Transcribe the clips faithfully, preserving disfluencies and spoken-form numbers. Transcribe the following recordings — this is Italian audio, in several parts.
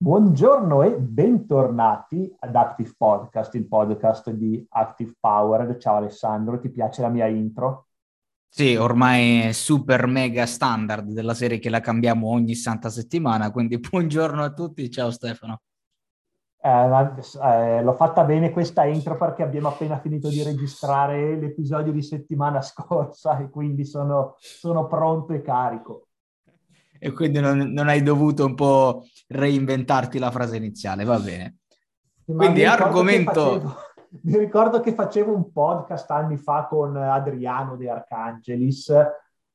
Buongiorno e bentornati ad Active Podcast, il podcast di Active Power. Ciao Alessandro, ti piace la mia intro? Sì, ormai è super mega standard della serie che la cambiamo ogni santa settimana, quindi buongiorno a tutti, ciao Stefano. Eh, eh, l'ho fatta bene questa intro perché abbiamo appena finito di registrare l'episodio di settimana scorsa e quindi sono, sono pronto e carico. E quindi non, non hai dovuto un po' reinventarti la frase iniziale, va bene. Ma quindi mi argomento... Facevo, mi ricordo che facevo un podcast anni fa con Adriano De Arcangelis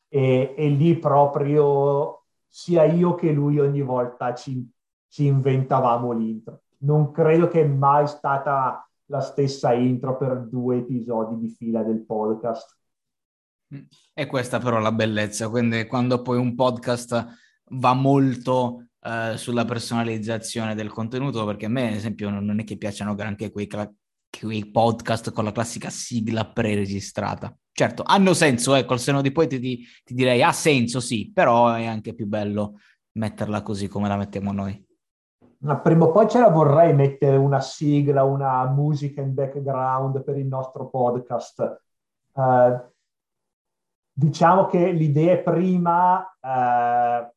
e, e lì proprio sia io che lui ogni volta ci, ci inventavamo l'intro. Non credo che è mai stata la stessa intro per due episodi di fila del podcast. E questa però è la bellezza, quindi quando poi un podcast va molto eh, sulla personalizzazione del contenuto, perché a me ad esempio non è che piacciono granché quei, cla- quei podcast con la classica sigla preregistrata. Certo, hanno senso, eh, col seno di poi ti, ti direi ha senso sì, però è anche più bello metterla così come la mettiamo noi. Ma prima o poi ce la vorrei mettere una sigla, una musica in background per il nostro podcast. Uh, Diciamo che l'idea è prima, eh,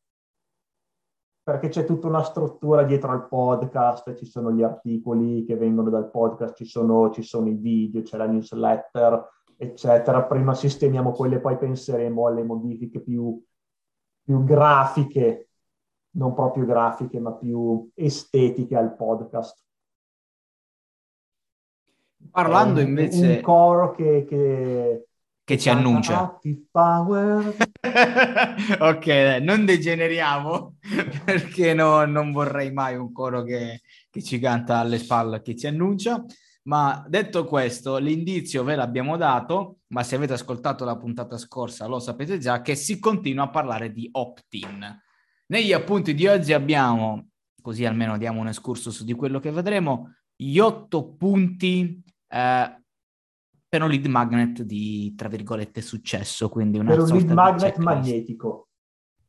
perché c'è tutta una struttura dietro al podcast, ci sono gli articoli che vengono dal podcast, ci sono, ci sono i video, c'è la newsletter, eccetera. Prima sistemiamo quelle, poi penseremo alle modifiche più, più grafiche, non proprio grafiche, ma più estetiche al podcast. Parlando un, invece... Un coro che... che Che ci annuncia. Active Power. Ok, non degeneriamo, perché no, non vorrei mai un coro che, che ci canta alle spalle, che ci annuncia. Ma detto questo, l'indizio ve l'abbiamo dato, ma se avete ascoltato la puntata scorsa lo sapete già, che si continua a parlare di opt-in. Negli appunti di oggi abbiamo, così almeno diamo un excursus di quello che vedremo, gli otto punti eh, per un lead magnet di, tra virgolette, successo, quindi una per un lead magnet magnetico,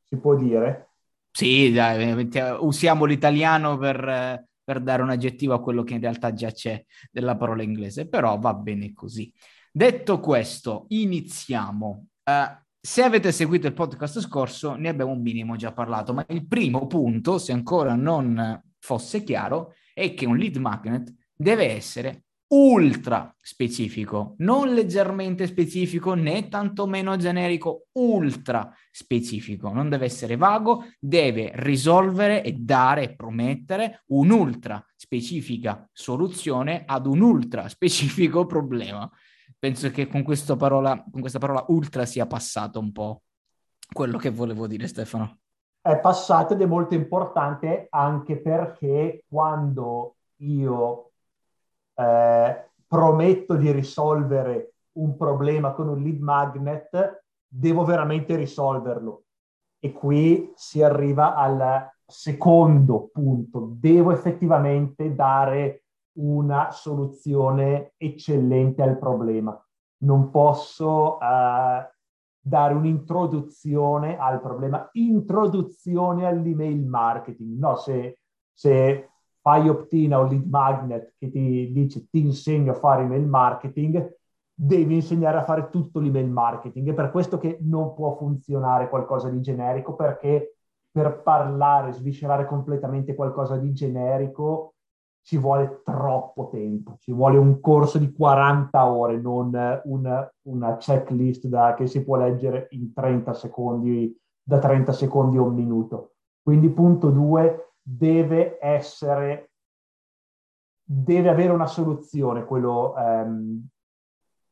si può dire? Sì, dai, usiamo l'italiano per, per dare un aggettivo a quello che in realtà già c'è della parola inglese, però va bene così. Detto questo, iniziamo. Uh, se avete seguito il podcast scorso, ne abbiamo un minimo già parlato, ma il primo punto, se ancora non fosse chiaro, è che un lead magnet deve essere ultra specifico, non leggermente specifico né tantomeno generico, ultra specifico, non deve essere vago, deve risolvere e dare e promettere un'ultra specifica soluzione ad un ultra specifico problema. Penso che con questa parola, con questa parola ultra sia passato un po' quello che volevo dire, Stefano. È passato ed è molto importante anche perché quando io Eh, prometto di risolvere un problema con un lead magnet, devo veramente risolverlo. E qui si arriva al secondo punto. Devo effettivamente dare una soluzione eccellente al problema. Non posso eh, dare un'introduzione al problema, introduzione all'email marketing. No, se... se fai opt-in a un lead magnet che ti dice ti insegno a fare email marketing, devi insegnare a fare tutto l'email marketing. È per questo che non può funzionare qualcosa di generico, perché per parlare, sviscerare completamente qualcosa di generico ci vuole troppo tempo, ci vuole un corso di quaranta ore, non una, una checklist da, che si può leggere in trenta secondi, da trenta secondi a un minuto. Quindi punto due, deve essere, deve avere una soluzione quello ehm,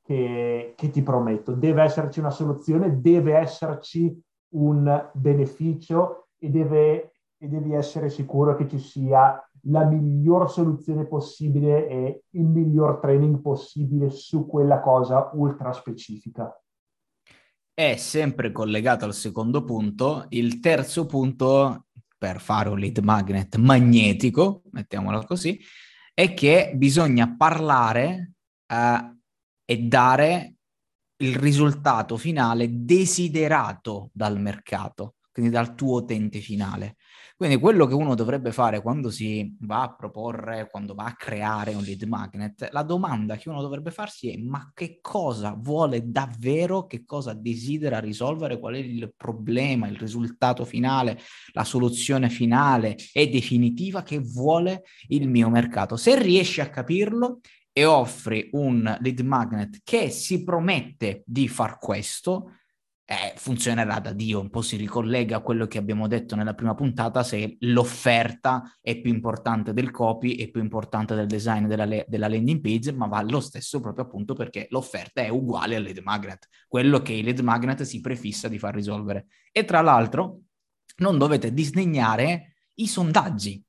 che, che ti prometto, deve esserci una soluzione, deve esserci un beneficio e, deve, e devi essere sicuro che ci sia la miglior soluzione possibile e il miglior training possibile su quella cosa ultra specifica. È sempre collegato al secondo punto, il terzo punto per fare un lead magnet magnetico, mettiamolo così, è che bisogna parlare eh, e dare il risultato finale desiderato dal mercato, quindi dal tuo utente finale. Quindi quello che uno dovrebbe fare quando si va a proporre, quando va a creare un lead magnet, la domanda che uno dovrebbe farsi è: ma che cosa vuole davvero, che cosa desidera risolvere, qual è il problema, il risultato finale, la soluzione finale e definitiva che vuole il mio mercato? Se riesci a capirlo e offri un lead magnet che si promette di far questo, eh, funzionerà da Dio. Un po' si ricollega a quello che abbiamo detto nella prima puntata: se l'offerta è più importante del copy, è più importante del design della, le- della landing page, ma va lo stesso proprio appunto perché l'offerta è uguale al lead magnet, quello che il lead magnet si prefissa di far risolvere. E tra l'altro non dovete disdegnare i sondaggi.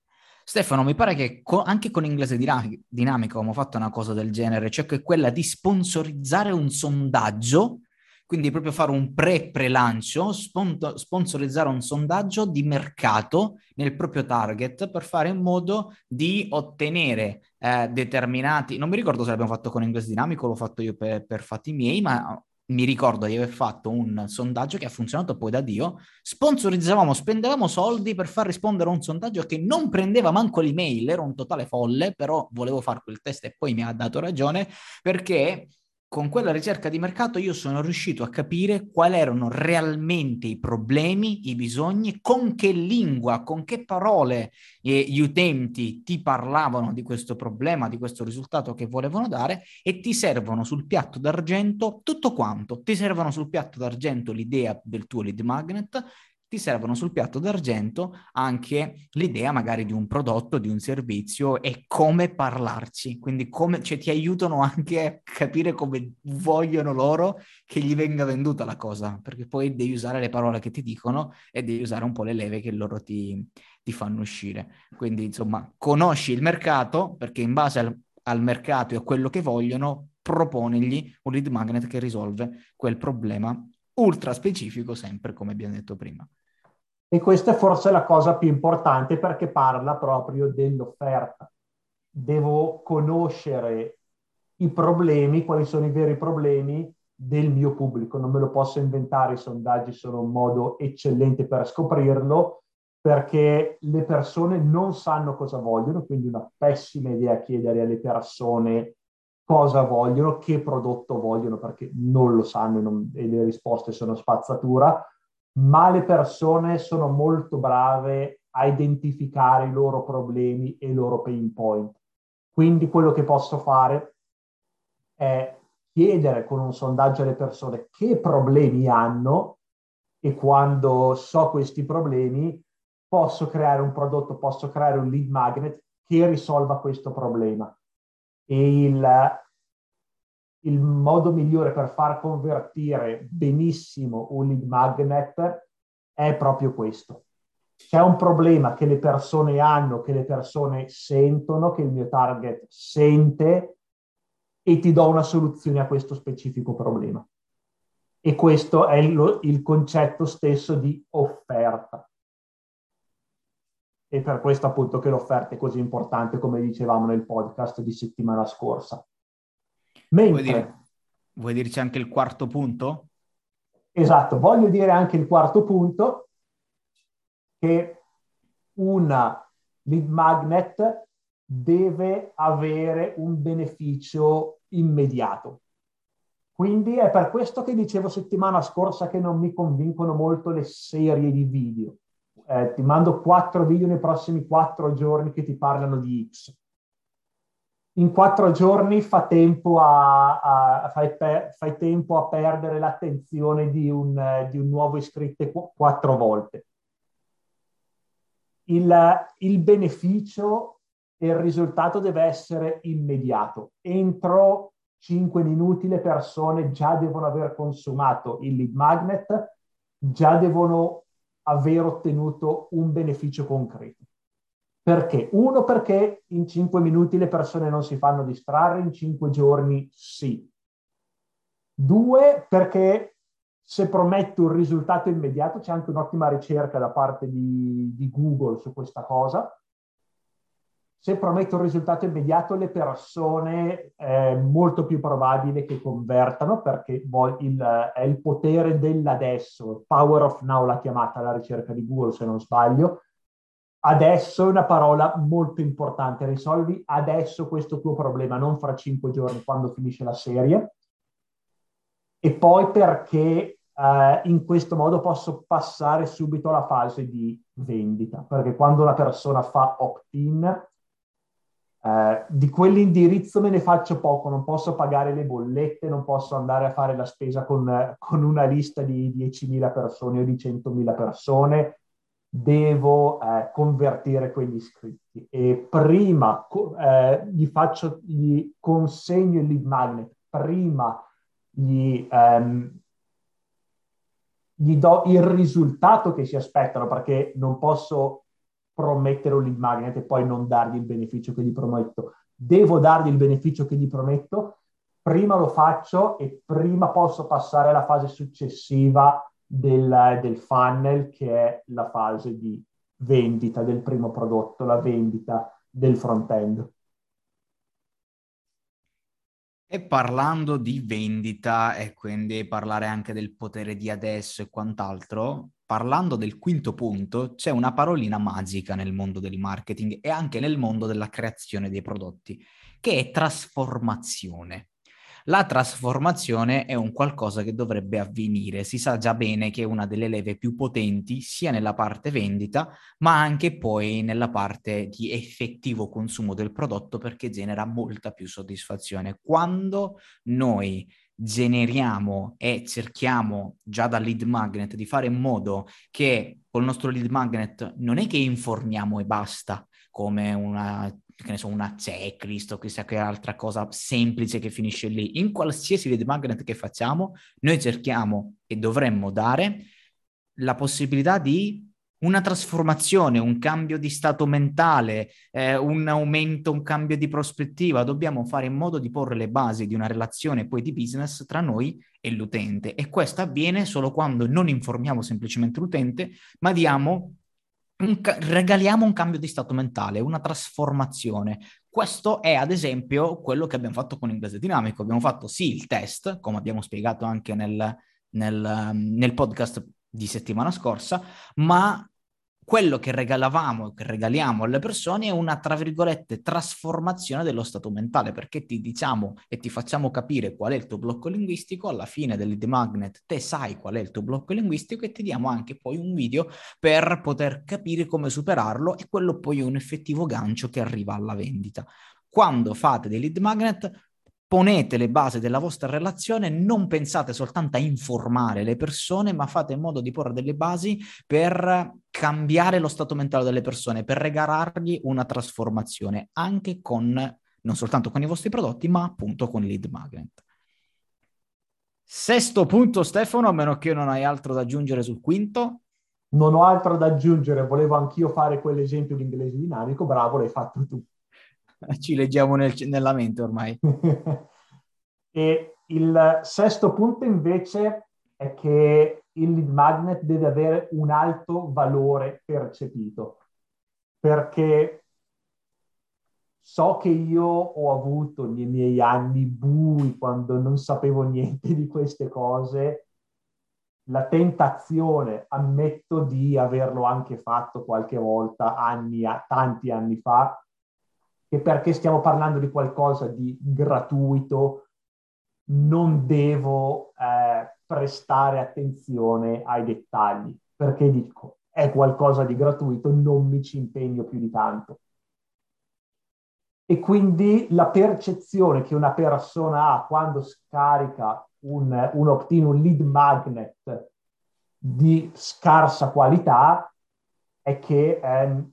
Stefano, mi pare che co- anche con Inglese Dinamico abbiamo fatto una cosa del genere, cioè che è quella di sponsorizzare un sondaggio, quindi proprio fare un pre-prelancio, spon- sponsorizzare un sondaggio di mercato nel proprio target per fare in modo di ottenere eh, determinati... Non mi ricordo se l'abbiamo fatto con Inglese Dinamico, l'ho fatto io per, per fatti miei, ma... mi ricordo di aver fatto un sondaggio che ha funzionato poi da Dio. Sponsorizzavamo, spendevamo soldi per far rispondere a un sondaggio che non prendeva manco l'email, era un totale folle, però volevo fare quel test e poi mi ha dato ragione, perché con quella ricerca di mercato io sono riuscito a capire quali erano realmente i problemi, i bisogni, con che lingua, con che parole eh, gli utenti ti parlavano di questo problema, di questo risultato che volevano dare, e ti servono sul piatto d'argento tutto quanto. Ti servono sul piatto d'argento l'idea del tuo lead magnet, ti servono sul piatto d'argento anche l'idea magari di un prodotto, di un servizio e come parlarci, quindi come, cioè, ti aiutano anche a capire come vogliono loro che gli venga venduta la cosa, perché poi devi usare le parole che ti dicono e devi usare un po' le leve che loro ti, ti fanno uscire. Quindi insomma, conosci il mercato, perché in base al, al mercato e a quello che vogliono proponegli un lead magnet che risolve quel problema ultra specifico, sempre come abbiamo detto prima. E questa è forse la cosa più importante, perché parla proprio dell'offerta. Devo conoscere i problemi, quali sono i veri problemi del mio pubblico. Non me lo posso inventare, i sondaggi sono un modo eccellente per scoprirlo, perché le persone non sanno cosa vogliono, quindi una pessima idea chiedere alle persone cosa vogliono, che prodotto vogliono, perché non lo sanno e, non, e le risposte sono spazzatura. Ma le persone sono molto brave a identificare i loro problemi e i loro pain point. Quindi quello che posso fare è chiedere con un sondaggio alle persone che problemi hanno, e quando so questi problemi posso creare un prodotto, posso creare un lead magnet che risolva questo problema. E il, il modo migliore per far convertire benissimo un lead magnet è proprio questo. C'è un problema che le persone hanno, che le persone sentono, che il mio target sente, e ti do una soluzione a questo specifico problema. E questo è il, il concetto stesso di offerta. E per questo appunto che l'offerta è così importante, come dicevamo nel podcast di settimana scorsa. Mentre... Vuoi dire, vuoi dirci anche il quarto punto? Esatto, voglio dire anche il quarto punto, che una lead magnet deve avere un beneficio immediato. Quindi è per questo che dicevo settimana scorsa che non mi convincono molto le serie di video. Eh, ti mando quattro video nei prossimi quattro giorni che ti parlano di X. In quattro giorni fa tempo a, a, fai, per, fai tempo a perdere l'attenzione di un, eh, di un nuovo iscritto quattro volte. Il, il beneficio e il risultato deve essere immediato. Entro cinque minuti le persone già devono aver consumato il lead magnet, già devono aver ottenuto un beneficio concreto. Perché? Uno, perché in cinque minuti le persone non si fanno distrarre, in cinque giorni sì. Due, perché se prometto un risultato immediato, c'è anche un'ottima ricerca da parte di, di Google su questa cosa, se prometto un risultato immediato le persone è molto più probabile che convertano, perché il, è il potere dell'adesso, Power of Now l'ha chiamata la ricerca di Google se non sbaglio, Adesso è una parola molto importante, risolvi adesso questo tuo problema, non fra cinque giorni quando finisce la serie. E poi perché eh, in questo modo posso passare subito alla fase di vendita, perché quando una persona fa opt-in, eh, di quell'indirizzo me ne faccio poco, non posso pagare le bollette, non posso andare a fare la spesa con, con una lista di diecimila persone o di centomila persone. Devo eh, convertire quegli iscritti e prima co- eh, gli faccio, gli consegno il lead magnet, prima gli, ehm, gli do il risultato che si aspettano, perché non posso promettere un lead magnet e poi non dargli il beneficio che gli prometto. Devo dargli il beneficio che gli prometto, prima lo faccio e prima posso passare alla fase successiva Del, del funnel, che è la fase di vendita del primo prodotto, la vendita del front-end. E parlando di vendita e quindi parlare anche del potere di adesso e quant'altro, parlando del quinto punto, c'è una parolina magica nel mondo del marketing e anche nel mondo della creazione dei prodotti, che è trasformazione. La trasformazione è un qualcosa che dovrebbe avvenire, si sa già bene che è una delle leve più potenti sia nella parte vendita ma anche poi nella parte di effettivo consumo del prodotto, perché genera molta più soddisfazione. Quando noi generiamo e cerchiamo già dal lead magnet di fare in modo che col nostro lead magnet non è che informiamo e basta, come una... che ne so, una checklist o chissà che altra cosa semplice che finisce lì. In qualsiasi lead magnet che facciamo, noi cerchiamo e dovremmo dare la possibilità di una trasformazione, un cambio di stato mentale, eh, un aumento, un cambio di prospettiva. Dobbiamo fare in modo di porre le basi di una relazione poi di business tra noi e l'utente. E questo avviene solo quando non informiamo semplicemente l'utente, ma diamo... Un ca- regaliamo un cambio di stato mentale, una trasformazione. Questo è ad esempio quello che abbiamo fatto con Inglese Dinamico. Abbiamo fatto sì il test, come abbiamo spiegato anche nel, nel, nel podcast di settimana scorsa, ma quello che regalavamo, che regaliamo alle persone è una, tra virgolette, trasformazione dello stato mentale, perché ti diciamo e ti facciamo capire qual è il tuo blocco linguistico. Alla fine del lead magnet te sai qual è il tuo blocco linguistico e ti diamo anche poi un video per poter capire come superarlo, e quello poi è un effettivo gancio che arriva alla vendita. Quando fate dei lead magnet, ponete le basi della vostra relazione, non pensate soltanto a informare le persone, ma fate in modo di porre delle basi per cambiare lo stato mentale delle persone, per regalargli una trasformazione, anche con, non soltanto con i vostri prodotti, ma appunto con il lead magnet. Sesto punto, Stefano, a meno che non hai altro da aggiungere sul quinto. Non ho altro da aggiungere, volevo anch'io fare quell'esempio di Inglese Dinamico, bravo, l'hai fatto tu. Ci leggiamo nel, nella mente ormai. E il sesto punto invece è che il lead magnet deve avere un alto valore percepito, perché so che io ho avuto nei miei anni bui, quando non sapevo niente di queste cose, la tentazione, ammetto di averlo anche fatto qualche volta, anni, tanti anni fa, che perché stiamo parlando di qualcosa di gratuito non devo eh, prestare attenzione ai dettagli, perché dico è qualcosa di gratuito, non mi ci impegno più di tanto. E quindi la percezione che una persona ha quando scarica un, un opt-in, un lead magnet di scarsa qualità è che... Ehm,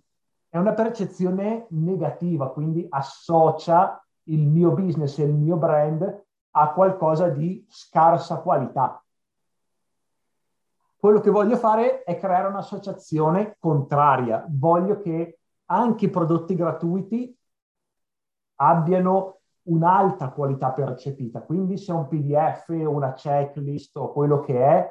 È una percezione negativa, quindi associa il mio business e il mio brand a qualcosa di scarsa qualità. Quello che voglio fare è creare un'associazione contraria. Voglio che anche i prodotti gratuiti abbiano un'alta qualità percepita. Quindi se è un P D F, una checklist o quello che è,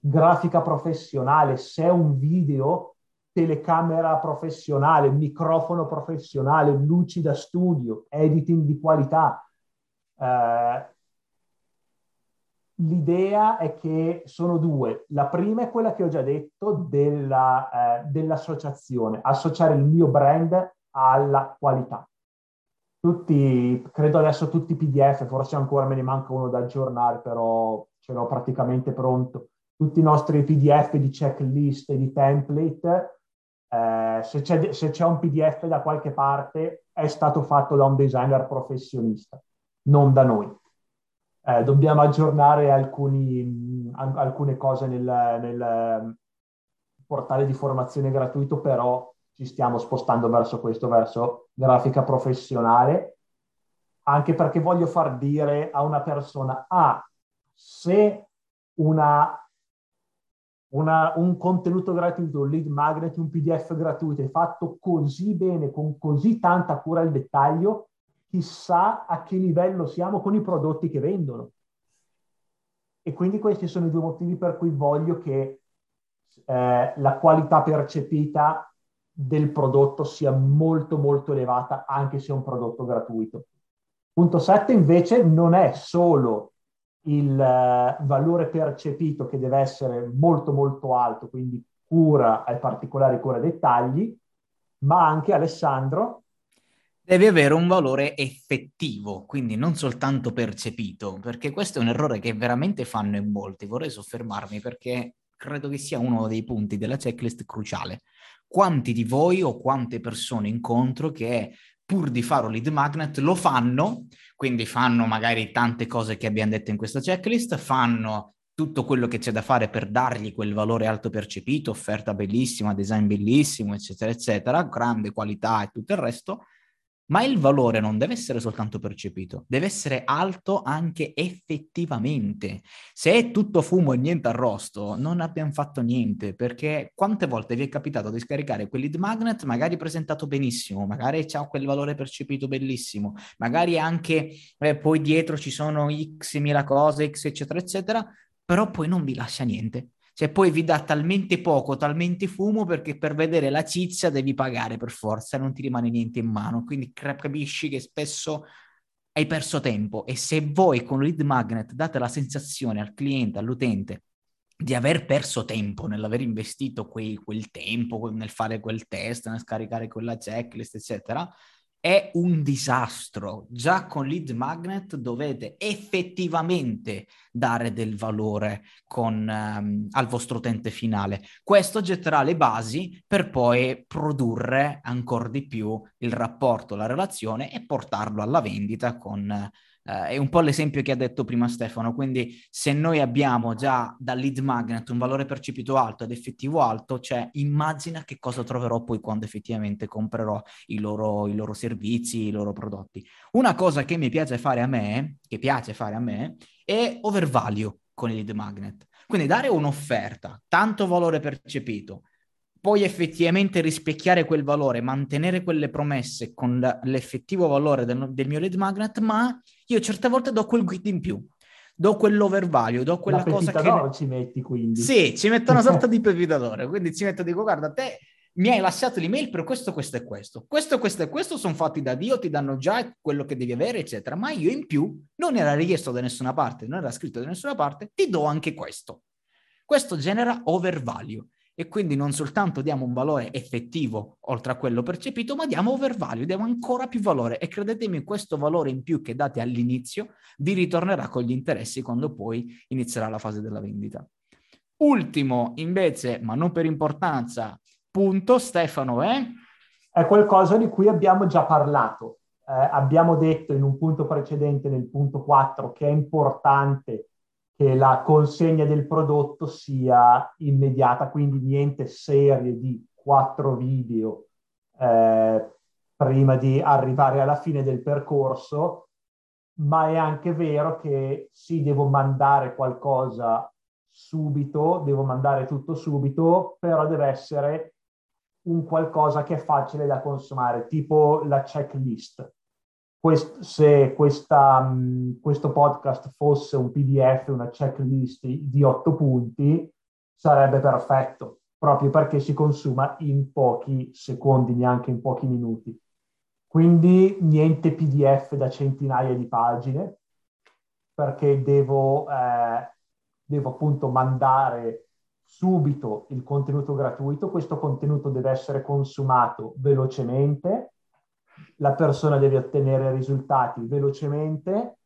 grafica professionale, se è un video... telecamera professionale, microfono professionale, luci da studio, editing di qualità, eh, L'idea è che sono due. La prima è quella che ho già detto della, eh, dell'associazione, associare il mio brand alla qualità. Tutti, credo adesso tutti i P D F, forse ancora me ne manca uno da aggiornare, però ce l'ho praticamente pronto. Tutti i nostri P D F di checklist e di template, eh, se, c'è, se c'è un P D F da qualche parte, è stato fatto da un designer professionista, non da noi. Eh, dobbiamo aggiornare alcuni, alcune cose nel, nel portale di formazione gratuito, però ci stiamo spostando verso questo, verso grafica professionale, anche perché voglio far dire a una persona, ah, se una, una, un contenuto gratuito, un lead magnet, un P D F gratuito è fatto così bene, con così tanta cura al dettaglio, chissà a che livello siamo con i prodotti che vendono. E quindi questi sono i due motivi per cui voglio che eh, la qualità percepita del prodotto sia molto molto elevata, anche se è un prodotto gratuito. Punto sette invece non è solo il eh, valore percepito, che deve essere molto molto alto, quindi cura ai particolari, cura ai dettagli, ma anche, Alessandro, deve avere un valore effettivo, quindi non soltanto percepito, perché questo è un errore che veramente fanno in molti. Vorrei soffermarmi perché credo che sia uno dei punti della checklist cruciale. Quanti di voi o quante persone incontro che pur di fare un lead magnet lo fanno, quindi fanno magari tante cose che abbiamo detto in questa checklist, fanno tutto quello che c'è da fare per dargli quel valore alto percepito, offerta bellissima, design bellissimo, eccetera, eccetera, grande qualità e tutto il resto. Ma il valore non deve essere soltanto percepito, deve essere alto anche effettivamente. Se è tutto fumo e niente arrosto, non abbiamo fatto niente, perché quante volte vi è capitato di scaricare quel lead magnet, magari presentato benissimo, magari c'ha quel valore percepito bellissimo, magari anche eh, poi dietro ci sono x mila cose, x eccetera eccetera, però poi non vi lascia niente. Cioè poi vi dà talmente poco, talmente fumo, perché per vedere la ciccia devi pagare per forza, non ti rimane niente in mano. Quindi capisci che spesso hai perso tempo, e se voi con lead magnet date la sensazione al cliente, all'utente, di aver perso tempo nell'aver investito quei, quel tempo, nel fare quel test, nel scaricare quella checklist, eccetera, è un disastro. Già con lead magnet dovete effettivamente dare del valore con, um, al vostro utente finale. Questo getterà le basi per poi produrre ancora di più il rapporto, la relazione, e portarlo alla vendita con... Uh, è un po' l'esempio che ha detto prima Stefano. Quindi se noi abbiamo già dal lead magnet un valore percepito alto ed effettivo alto, cioè immagina che cosa troverò poi quando effettivamente comprerò i loro, i loro servizi, i loro prodotti. Una cosa che mi piace fare a me, che piace fare a me, è overvalue con il lead magnet. Quindi dare un'offerta, tanto valore percepito, poi effettivamente rispecchiare quel valore, mantenere quelle promesse con l'effettivo valore del, del mio lead magnet, ma io certe volte do quel guid in più, do quell'overvalue, do quella la cosa che... La ci metti quindi. Sì, ci metto una sorta di pepitadore, quindi ci metto, dico, guarda, te mi hai lasciato l'email per questo, questo e questo, questo, questo e questo sono fatti da Dio, ti danno già quello che devi avere, eccetera, ma io in più, non era richiesto da nessuna parte, non era scritto da nessuna parte, ti do anche questo. Questo genera overvalue. E quindi non soltanto diamo un valore effettivo oltre a quello percepito, ma diamo overvalue, diamo ancora più valore. E credetemi, questo valore in più che date all'inizio vi ritornerà con gli interessi quando poi inizierà la fase della vendita. Ultimo, invece, ma non per importanza, punto, Stefano, eh? È qualcosa di cui abbiamo già parlato. Eh, abbiamo detto in un punto precedente, nel punto quattro, che è importante che la consegna del prodotto sia immediata, quindi niente serie di quattro video eh, prima di arrivare alla fine del percorso, ma è anche vero che sì, devo mandare qualcosa subito, devo mandare tutto subito, però deve essere un qualcosa che è facile da consumare, tipo la checklist. Quest, se questa, mh, questo podcast fosse un P D F, una checklist di otto punti, sarebbe perfetto, proprio perché si consuma in pochi secondi, neanche in pochi minuti. Quindi niente P D F da centinaia di pagine, perché devo, eh, devo appunto mandare subito il contenuto gratuito. Questo contenuto deve essere consumato velocemente, la persona deve ottenere risultati velocemente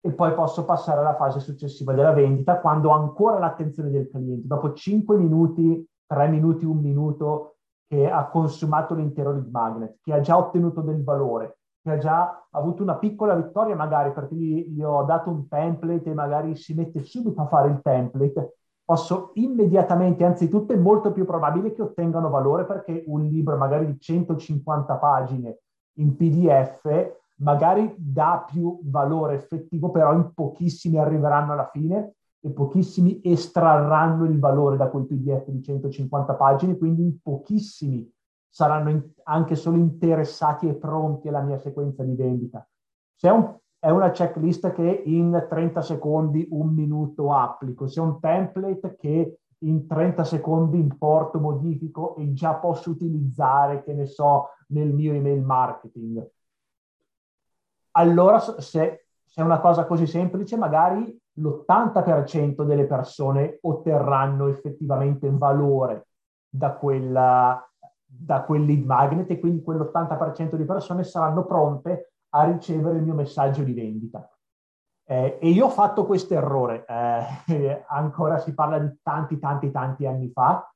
e poi posso passare alla fase successiva della vendita quando ho ancora l'attenzione del cliente. Dopo cinque minuti, tre minuti, un minuto che ha consumato l'intero lead magnet, che ha già ottenuto del valore, che ha già avuto una piccola vittoria magari perché gli, gli ho dato un template e magari si mette subito a fare il template, posso immediatamente, anzitutto è molto più probabile che ottengano valore perché un libro magari di centocinquanta pagine in P D F magari dà più valore effettivo, però in pochissimi arriveranno alla fine e pochissimi estrarranno il valore da quel P D F di centocinquanta pagine, quindi in pochissimi saranno in, anche solo interessati e pronti alla mia sequenza di vendita. Se è, un, è una checklist che in trenta secondi, un minuto applico, se è un template che in trenta secondi importo, modifico e già posso utilizzare, che ne so, nel mio email marketing. Allora se, se è una cosa così semplice, magari l'ottanta per cento delle persone otterranno effettivamente valore da quella... da quel lead magnet e quindi quell'ottanta per cento di persone saranno pronte a ricevere il mio messaggio di vendita. Eh, e io ho fatto questo errore, eh, ancora si parla di tanti, tanti, tanti anni fa,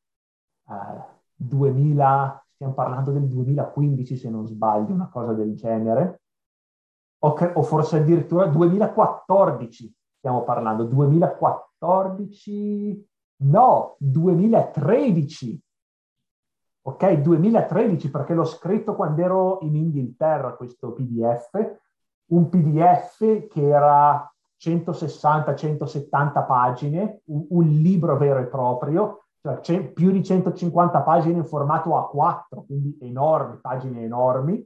eh, duemila, stiamo parlando del duemilaquindici se non sbaglio, una cosa del genere, o, che, o forse addirittura duemilaquattordici, stiamo parlando, duemilaquattordici, no, duemilatredici, ok, duemilatredici, perché l'ho scritto quando ero in Inghilterra questo P D F, un P D F che era centosessanta centosettanta pagine, un, un libro vero e proprio, cioè c- più di centocinquanta pagine in formato A quattro, quindi enormi, pagine enormi,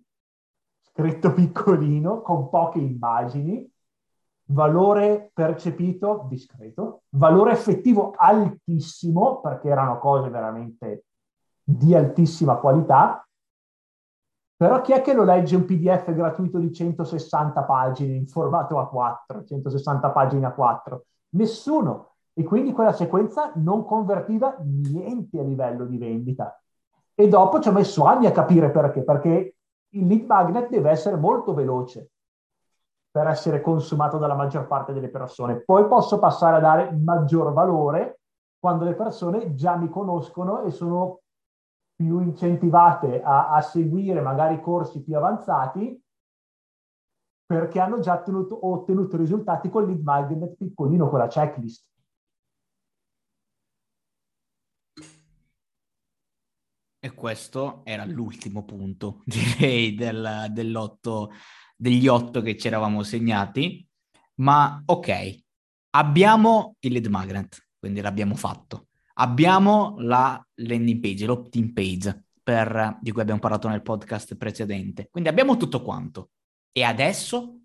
scritto piccolino, con poche immagini, valore percepito discreto, valore effettivo altissimo, perché erano cose veramente di altissima qualità, però chi è che lo legge un P D F gratuito di centosessanta pagine in formato A quattro, centosessanta pagine A quattro? Nessuno. E quindi quella sequenza non convertiva niente a livello di vendita. E dopo ci ho messo anni a capire perché, perché il lead magnet deve essere molto veloce per essere consumato dalla maggior parte delle persone. Poi posso passare a dare maggior valore quando le persone già mi conoscono e sono più incentivate a, a seguire magari corsi più avanzati perché hanno già ottenuto, ottenuto risultati con lead magnet piccolino, con la checklist. E questo era l'ultimo punto, direi, del, dell'otto, degli otto che ci eravamo segnati. Ma ok, abbiamo il lead magnet, quindi l'abbiamo fatto. Abbiamo la landing page, l'opt-in page, per, di cui abbiamo parlato nel podcast precedente. Quindi abbiamo tutto quanto. E adesso?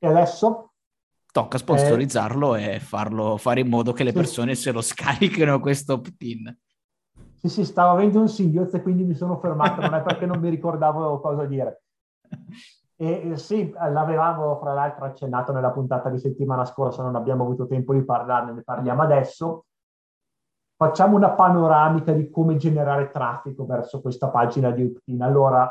E adesso? Tocca sponsorizzarlo eh. e farlo, fare in modo che le sì. persone se lo scarichino questo opt-in. Sì, sì, stavo avendo un singhiozzo e quindi mi sono fermato, non è perché non mi ricordavo cosa dire. E, eh, sì, l'avevamo fra l'altro accennato nella puntata di settimana scorsa, non abbiamo avuto tempo di parlarne, ne parliamo adesso. Facciamo una panoramica di come generare traffico verso questa pagina di opt-in. Allora,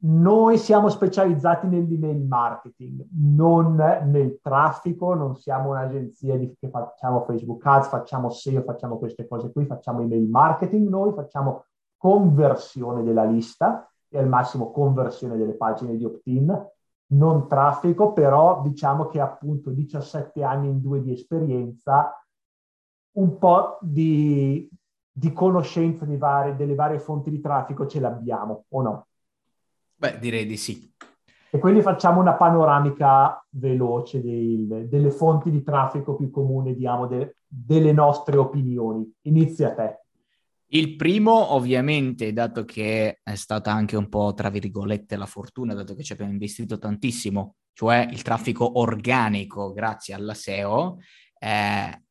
noi siamo specializzati nell'email marketing, non nel traffico, non siamo un'agenzia di, che facciamo Facebook Ads, facciamo S E O, facciamo queste cose qui, facciamo email marketing, noi facciamo conversione della lista e al massimo conversione delle pagine di opt-in, non traffico, però diciamo che appunto diciassette anni in due di esperienza, un po' di, di conoscenza di varie, delle varie fonti di traffico ce l'abbiamo, o no? Beh, direi di sì. E quindi facciamo una panoramica veloce dei, delle fonti di traffico più comuni, diciamo, de, delle nostre opinioni. Inizia te. Il primo, ovviamente, dato che è stata anche un po', tra virgolette, la fortuna, dato che ci abbiamo investito tantissimo, cioè il traffico organico grazie alla S E O, eh,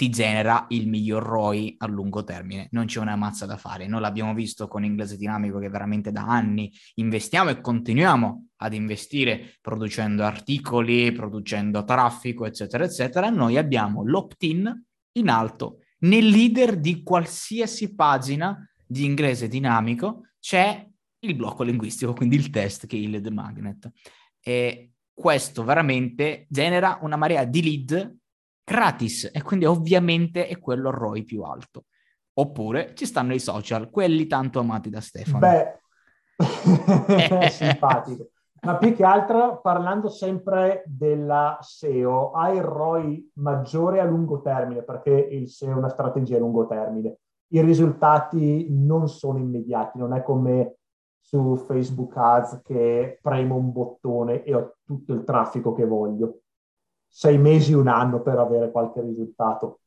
ti genera il miglior R O I a lungo termine. Non c'è una mazza da fare. Noi l'abbiamo visto con Inglese Dinamico, che veramente da anni investiamo e continuiamo ad investire producendo articoli, producendo traffico, eccetera, eccetera. Noi abbiamo l'opt-in in alto. Nel leader di qualsiasi pagina di Inglese Dinamico c'è il blocco linguistico, quindi il test, che è il lead magnet. E questo veramente genera una marea di lead gratis, e quindi ovviamente è quello R O I più alto. Oppure ci stanno i social, quelli tanto amati da Stefano. Beh, simpatico. Ma più che altro, parlando sempre della S E O, hai il R O I maggiore a lungo termine, perché il S E O è una strategia a lungo termine. I risultati non sono immediati, non è come su Facebook Ads che premo un bottone e ho tutto il traffico che voglio. Sei mesi, un anno per avere qualche risultato.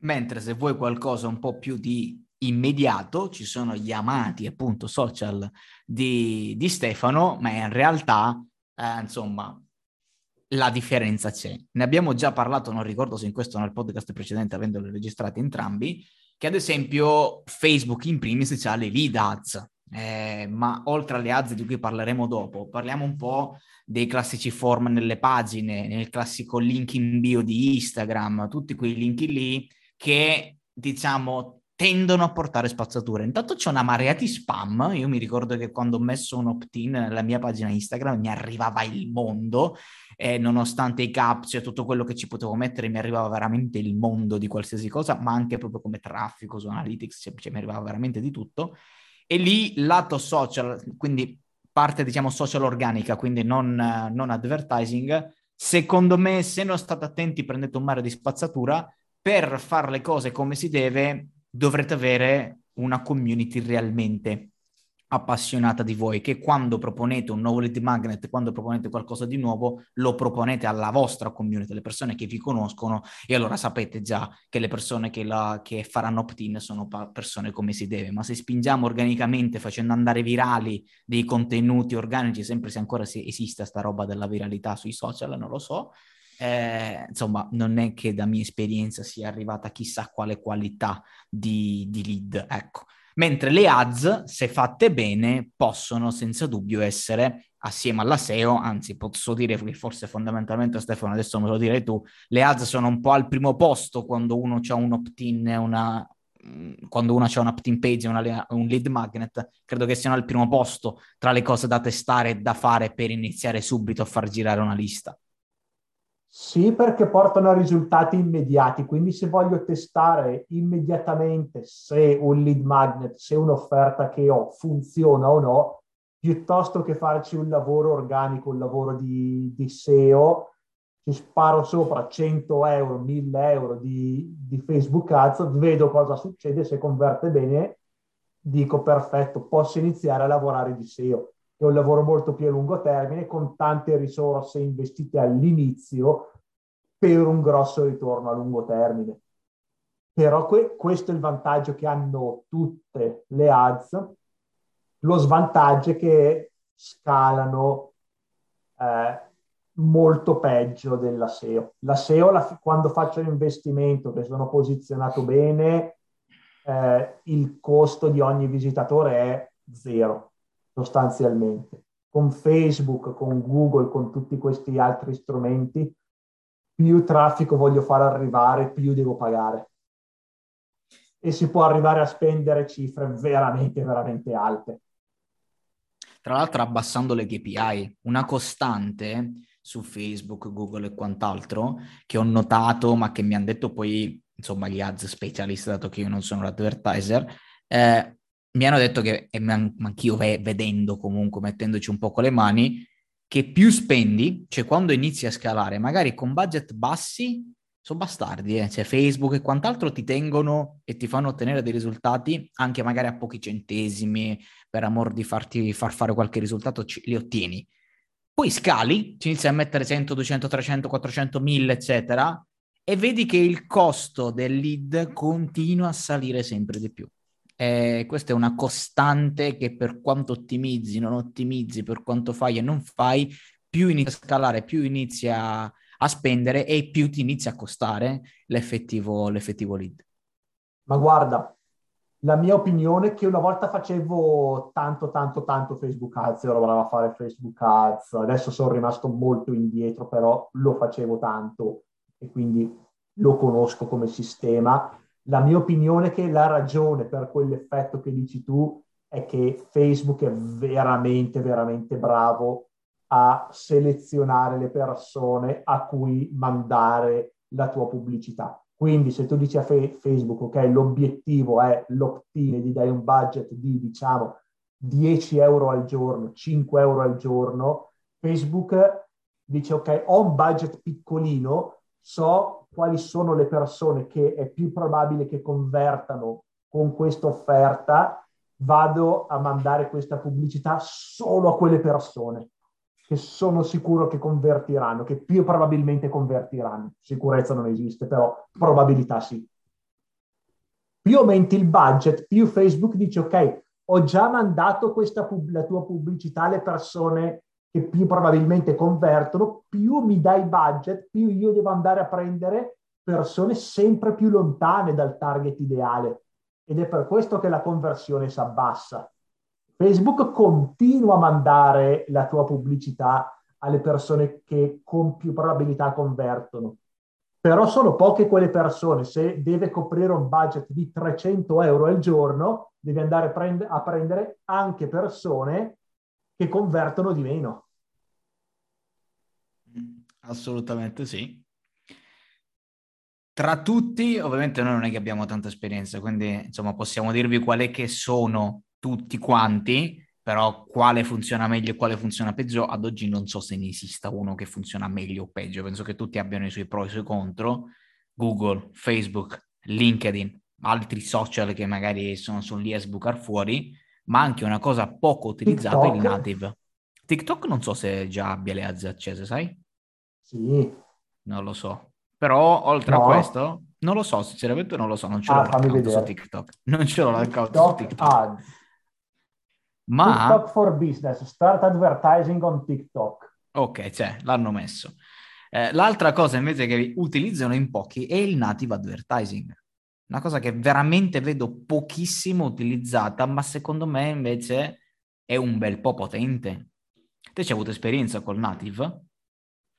Mentre se vuoi qualcosa un po' più di immediato, ci sono gli amati appunto social di, di Stefano, ma in realtà eh, insomma la differenza c'è. Ne abbiamo già parlato, non ricordo se in questo o nel podcast precedente, avendoli registrati entrambi, che ad esempio Facebook in primis ha le lead ads, eh, ma oltre alle ads di cui parleremo dopo, parliamo un po' dei classici form nelle pagine, nel classico link in bio di Instagram, tutti quei link lì che diciamo tendono a portare spazzatura. Intanto c'è una marea di spam. Io mi ricordo che quando ho messo un opt-in nella mia pagina Instagram mi arrivava il mondo, eh, nonostante i captcha e tutto quello che ci potevo mettere, mi arrivava veramente il mondo di qualsiasi cosa, ma anche proprio come traffico su Analytics, cioè, cioè mi arrivava veramente di tutto. E lì lato social, quindi parte diciamo social organica, quindi non, non advertising, secondo me se non state attenti prendete un mare di spazzatura. Per fare le cose come si deve dovrete avere una community realmente appassionata di voi, che quando proponete un nuovo lead magnet, quando proponete qualcosa di nuovo, lo proponete alla vostra community, le persone che vi conoscono, e allora sapete già che le persone che, la, che faranno opt-in sono pa- persone come si deve. Ma se spingiamo organicamente facendo andare virali dei contenuti organici, sempre se ancora se esiste sta roba della viralità sui social, non lo so, Eh, insomma non è che da mia esperienza sia arrivata chissà quale qualità di, di lead, ecco. Mentre le ads, se fatte bene, possono senza dubbio essere, assieme alla S E O, anzi posso dire che forse fondamentalmente, Stefano adesso me lo direi tu, le ads sono un po' al primo posto quando uno c'ha un opt-in, una, quando uno c'ha un opt-in page, una, un lead magnet. Credo che siano al primo posto tra le cose da testare e da fare per iniziare subito a far girare una lista. Sì, perché portano a risultati immediati, quindi se voglio testare immediatamente se un lead magnet, se un'offerta che ho funziona o no, piuttosto che farci un lavoro organico, un lavoro di, di S E O, ci sparo sopra cento euro, mille euro di, di Facebook Ads, vedo cosa succede, se converte bene dico perfetto, posso iniziare a lavorare di S E O. È un lavoro molto più a lungo termine, con tante risorse investite all'inizio per un grosso ritorno a lungo termine. Però que- questo è il vantaggio che hanno tutte le ads. Lo svantaggio è che scalano eh, molto peggio della S E O. La S E O, la f- quando faccio l'investimento, che sono posizionato bene, eh, il costo di ogni visitatore è zero. Sostanzialmente con Facebook, con Google, con tutti questi altri strumenti, più traffico voglio far arrivare, più devo pagare, e si può arrivare a spendere cifre veramente veramente alte, tra l'altro abbassando le K P I. Una costante su Facebook, Google e quant'altro che ho notato, ma che mi hanno detto poi insomma gli ads specialist, dato che io non sono l'advertiser, eh, mi hanno detto che, e anch'io vedendo comunque, mettendoci un po' con le mani, che più spendi, cioè quando inizi a scalare, magari con budget bassi, sono bastardi, eh? Cioè Facebook e quant'altro ti tengono e ti fanno ottenere dei risultati, anche magari a pochi centesimi, per amor di farti far fare qualche risultato, ci, li ottieni. Poi scali, ci inizi a mettere cento, duecento, trecento, quattrocento, mille, eccetera, e vedi che il costo del lead continua a salire sempre di più. Eh, questa è una costante che per quanto ottimizzi, non ottimizzi, per quanto fai e non fai, più inizi a scalare, più inizi a, a spendere e più ti inizia a costare l'effettivo, l'effettivo lead. Ma guarda, la mia opinione è che una volta facevo tanto, tanto, tanto Facebook Ads, ero bravo a fare Facebook Ads, adesso sono rimasto molto indietro, però lo facevo tanto e quindi lo conosco come sistema. La mia opinione è che la ragione per quell'effetto che dici tu è che Facebook è veramente, veramente bravo a selezionare le persone a cui mandare la tua pubblicità. Quindi se tu dici a fe- Facebook, ok, l'obiettivo è l'opt-in e gli dai un budget di, diciamo, dieci euro al giorno, cinque euro al giorno, Facebook dice, ok, ho un budget piccolino, so quali sono le persone che è più probabile che convertano con questa offerta, vado a mandare questa pubblicità solo a quelle persone che sono sicuro che convertiranno, che più probabilmente convertiranno. Sicurezza non esiste, però probabilità sì. Più aumenti il budget, più Facebook dice, ok, ho già mandato questa pub- la tua pubblicità alle persone che più probabilmente convertono, più mi dai budget, più io devo andare a prendere persone sempre più lontane dal target ideale. Ed è per questo che la conversione si abbassa. Facebook continua a mandare la tua pubblicità alle persone che con più probabilità convertono, però sono poche quelle persone. Se deve coprire un budget di trecento euro al giorno, deve andare prend- a prendere anche persone che convertono di meno. Assolutamente sì. Tra tutti, ovviamente noi non è che abbiamo tanta esperienza, quindi insomma possiamo dirvi qual è che sono tutti quanti, però quale funziona meglio e quale funziona peggio, ad oggi non so se ne esista uno che funziona meglio o peggio, penso che tutti abbiano i suoi pro e i suoi contro. Google, Facebook, LinkedIn, altri social che magari sono, sono lì a sbucar fuori, ma anche una cosa poco utilizzata TikTok. È il native. TikTok non so se già abbia le ads accese, sai? Sì. Non lo so. Però oltre no. a questo, non lo so, sinceramente non lo so, non ce l'ho ah, l'account su TikTok. Non ce l'ho l'account TikTok su TikTok. Ads. Ma... TikTok for business, start advertising on TikTok. Ok, cioè, l'hanno messo. Eh, l'altra cosa invece che utilizzano in pochi è il native advertising. Una cosa che veramente vedo pochissimo utilizzata, ma secondo me invece è un bel po' potente. Te ci hai avuto esperienza col native?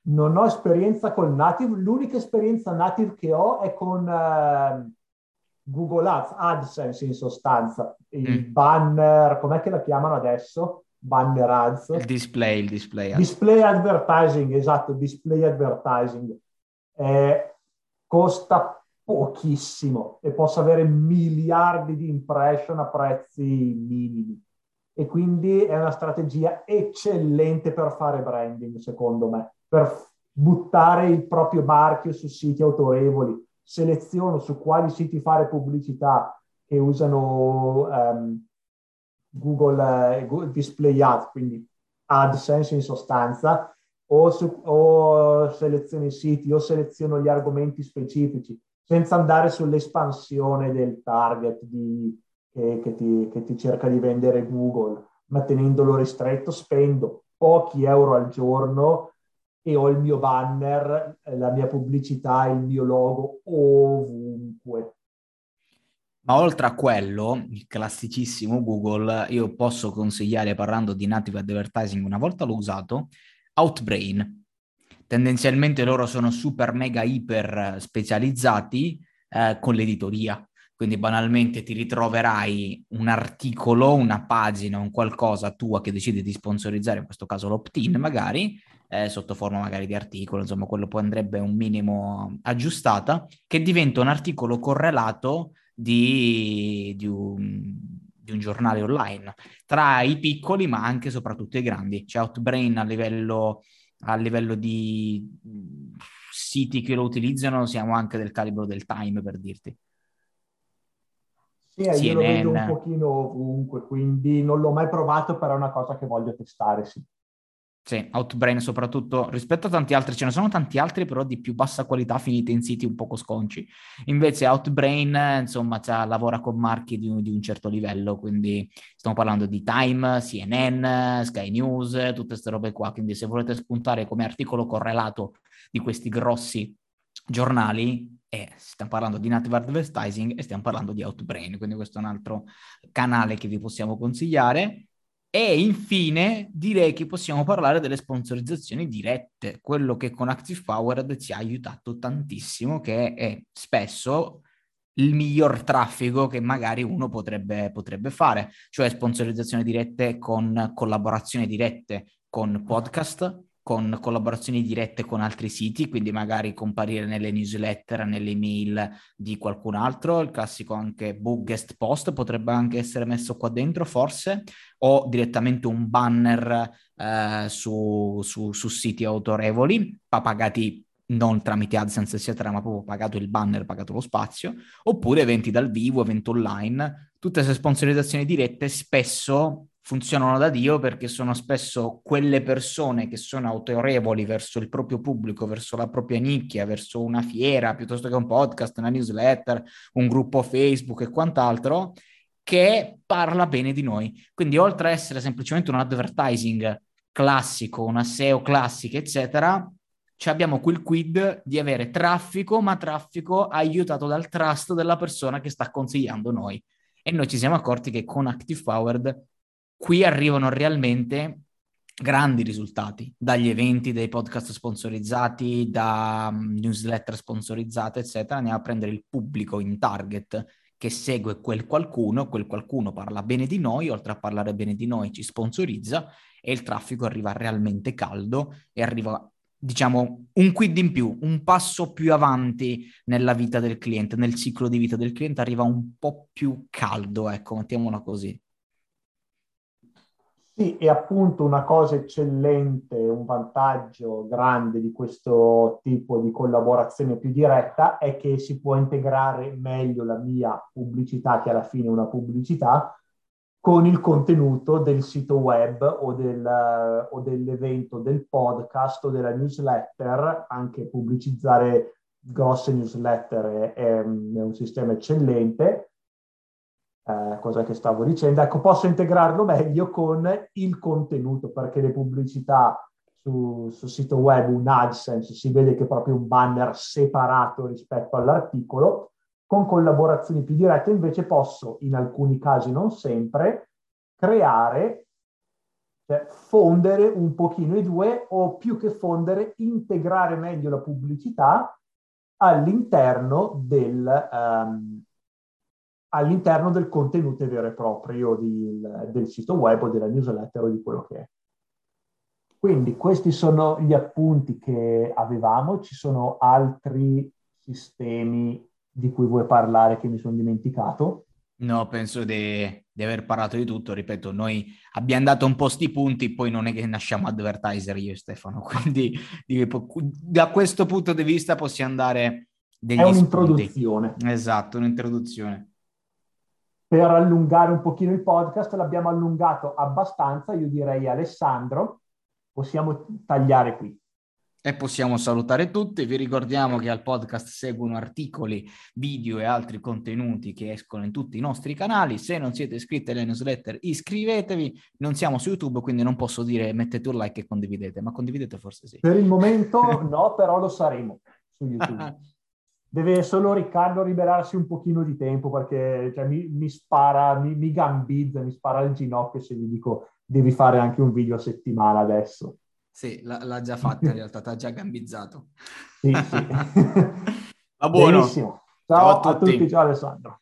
Non ho esperienza col native. L'unica esperienza native che ho è con... Eh... Google Ads, AdSense in sostanza, il mm. banner, com'è che la chiamano adesso? Banner Ads. Il display, il display. Ads. Display advertising, esatto, display advertising. Eh, costa pochissimo e posso avere miliardi di impression a prezzi minimi. E quindi è una strategia eccellente per fare branding, secondo me, per buttare il proprio marchio su siti autorevoli. Seleziono su quali siti fare pubblicità che usano um, Google, uh, Google Display Ads, quindi AdSense in sostanza, o, su, o seleziono i siti, o seleziono gli argomenti specifici, senza andare sull'espansione del target di, che, che, ti, che ti cerca di vendere Google, ma tenendolo ristretto. Spendo pochi euro al giorno e ho il mio banner, la mia pubblicità, il mio logo ovunque. Ma oltre a quello, il classicissimo Google, io posso consigliare, parlando di native advertising, una volta l'ho usato, Outbrain. Tendenzialmente loro sono super mega iper specializzati eh, con l'editoria. Quindi banalmente ti ritroverai un articolo, una pagina, un qualcosa tua che decidi di sponsorizzare, in questo caso l'opt-in magari, eh, sotto forma magari di articolo, insomma quello poi andrebbe un minimo aggiustata, che diventa un articolo correlato di, di, un, di un giornale online, tra i piccoli ma anche e soprattutto i grandi. C'è Outbrain a livello, a livello di siti che lo utilizzano, siamo anche del calibro del Time, per dirti. Sì, io lo vedo un pochino ovunque, quindi non l'ho mai provato, però è una cosa che voglio testare, sì. Sì, Outbrain soprattutto, rispetto a tanti altri, ce ne sono tanti altri però di più bassa qualità finiti in siti un poco sconci. Invece Outbrain, insomma, lavora con marchi di un, di un certo livello, quindi stiamo parlando di Time, C N N, Sky News, tutte queste robe qua. Quindi se volete spuntare come articolo correlato di questi grossi giornali, eh, stiamo parlando di native advertising e stiamo parlando di Outbrain, quindi questo è un altro canale che vi possiamo consigliare. E infine direi che possiamo parlare delle sponsorizzazioni dirette, quello che con Active Power ci ha aiutato tantissimo, che è spesso il miglior traffico che magari uno potrebbe, potrebbe fare, cioè sponsorizzazioni dirette con collaborazioni dirette con podcast, con collaborazioni dirette con altri siti, quindi magari comparire nelle newsletter, nelle email di qualcun altro, il classico anche book guest post potrebbe anche essere messo qua dentro forse, o direttamente un banner eh, su, su, su siti autorevoli, pagati non tramite AdSense eccetera, ma proprio pagato il banner, pagato lo spazio, oppure eventi dal vivo, eventi online. Tutte queste sponsorizzazioni dirette spesso funzionano da Dio, perché sono spesso quelle persone che sono autorevoli verso il proprio pubblico, verso la propria nicchia, verso una fiera, piuttosto che un podcast, una newsletter, un gruppo Facebook e quant'altro, che parla bene di noi. Quindi oltre a essere semplicemente un advertising classico, una S E O classica, eccetera, ci abbiamo quel quid di avere traffico, ma traffico aiutato dal trust della persona che sta consigliando noi. E noi ci siamo accorti che con Active Powered qui arrivano realmente grandi risultati, dagli eventi, dai podcast sponsorizzati, da newsletter sponsorizzate, eccetera. Andiamo a prendere il pubblico in target che segue quel qualcuno, quel qualcuno parla bene di noi, oltre a parlare bene di noi ci sponsorizza e il traffico arriva realmente caldo e arriva, diciamo, un quid in più, un passo più avanti nella vita del cliente, nel ciclo di vita del cliente arriva un po' più caldo, ecco, mettiamola così. Sì, è appunto una cosa eccellente, un vantaggio grande di questo tipo di collaborazione più diretta è che si può integrare meglio la mia pubblicità, che alla fine è una pubblicità, con il contenuto del sito web o, del, o dell'evento, del podcast o della newsletter. Anche pubblicizzare grosse newsletter è, è un sistema eccellente. Eh, cosa che stavo dicendo, ecco, posso integrarlo meglio con il contenuto, perché le pubblicità su, su sito web, un AdSense, si vede che è proprio un banner separato rispetto all'articolo. Con collaborazioni più dirette invece posso, in alcuni casi non sempre, creare, cioè fondere un pochino i due, o più che fondere, integrare meglio la pubblicità all'interno del... Um, all'interno del contenuto vero e proprio di, del sito web o della newsletter o di quello che è. Quindi questi sono gli appunti che avevamo. Ci sono altri sistemi di cui vuoi parlare che mi sono dimenticato? No, penso di, di aver parlato di tutto. Ripeto, noi abbiamo dato un po' sti punti, poi non è che nasciamo advertiser io e Stefano, quindi da questo punto di vista possiamo dare degli spunti. È un'introduzione. Esatto, un'introduzione. Per allungare un pochino il podcast, l'abbiamo allungato abbastanza, io direi Alessandro, possiamo tagliare qui. E possiamo salutare tutti, vi ricordiamo che al podcast seguono articoli, video e altri contenuti che escono in tutti i nostri canali. Se non siete iscritti alle newsletter iscrivetevi, non siamo su YouTube quindi non posso dire mettete un like e condividete, ma condividete forse sì. Per il momento no, però lo saremo su YouTube. Deve solo Riccardo liberarsi un pochino di tempo, perché cioè, mi, mi spara, mi, mi gambizza, mi spara il ginocchio se gli dico devi fare anche un video a settimana adesso. Sì, l- l'ha già fatto in realtà, t'ha già gambizzato. Sì, sì. Va buono. Benissimo. Ciao, ciao a tutti. a tutti, ciao Alessandro.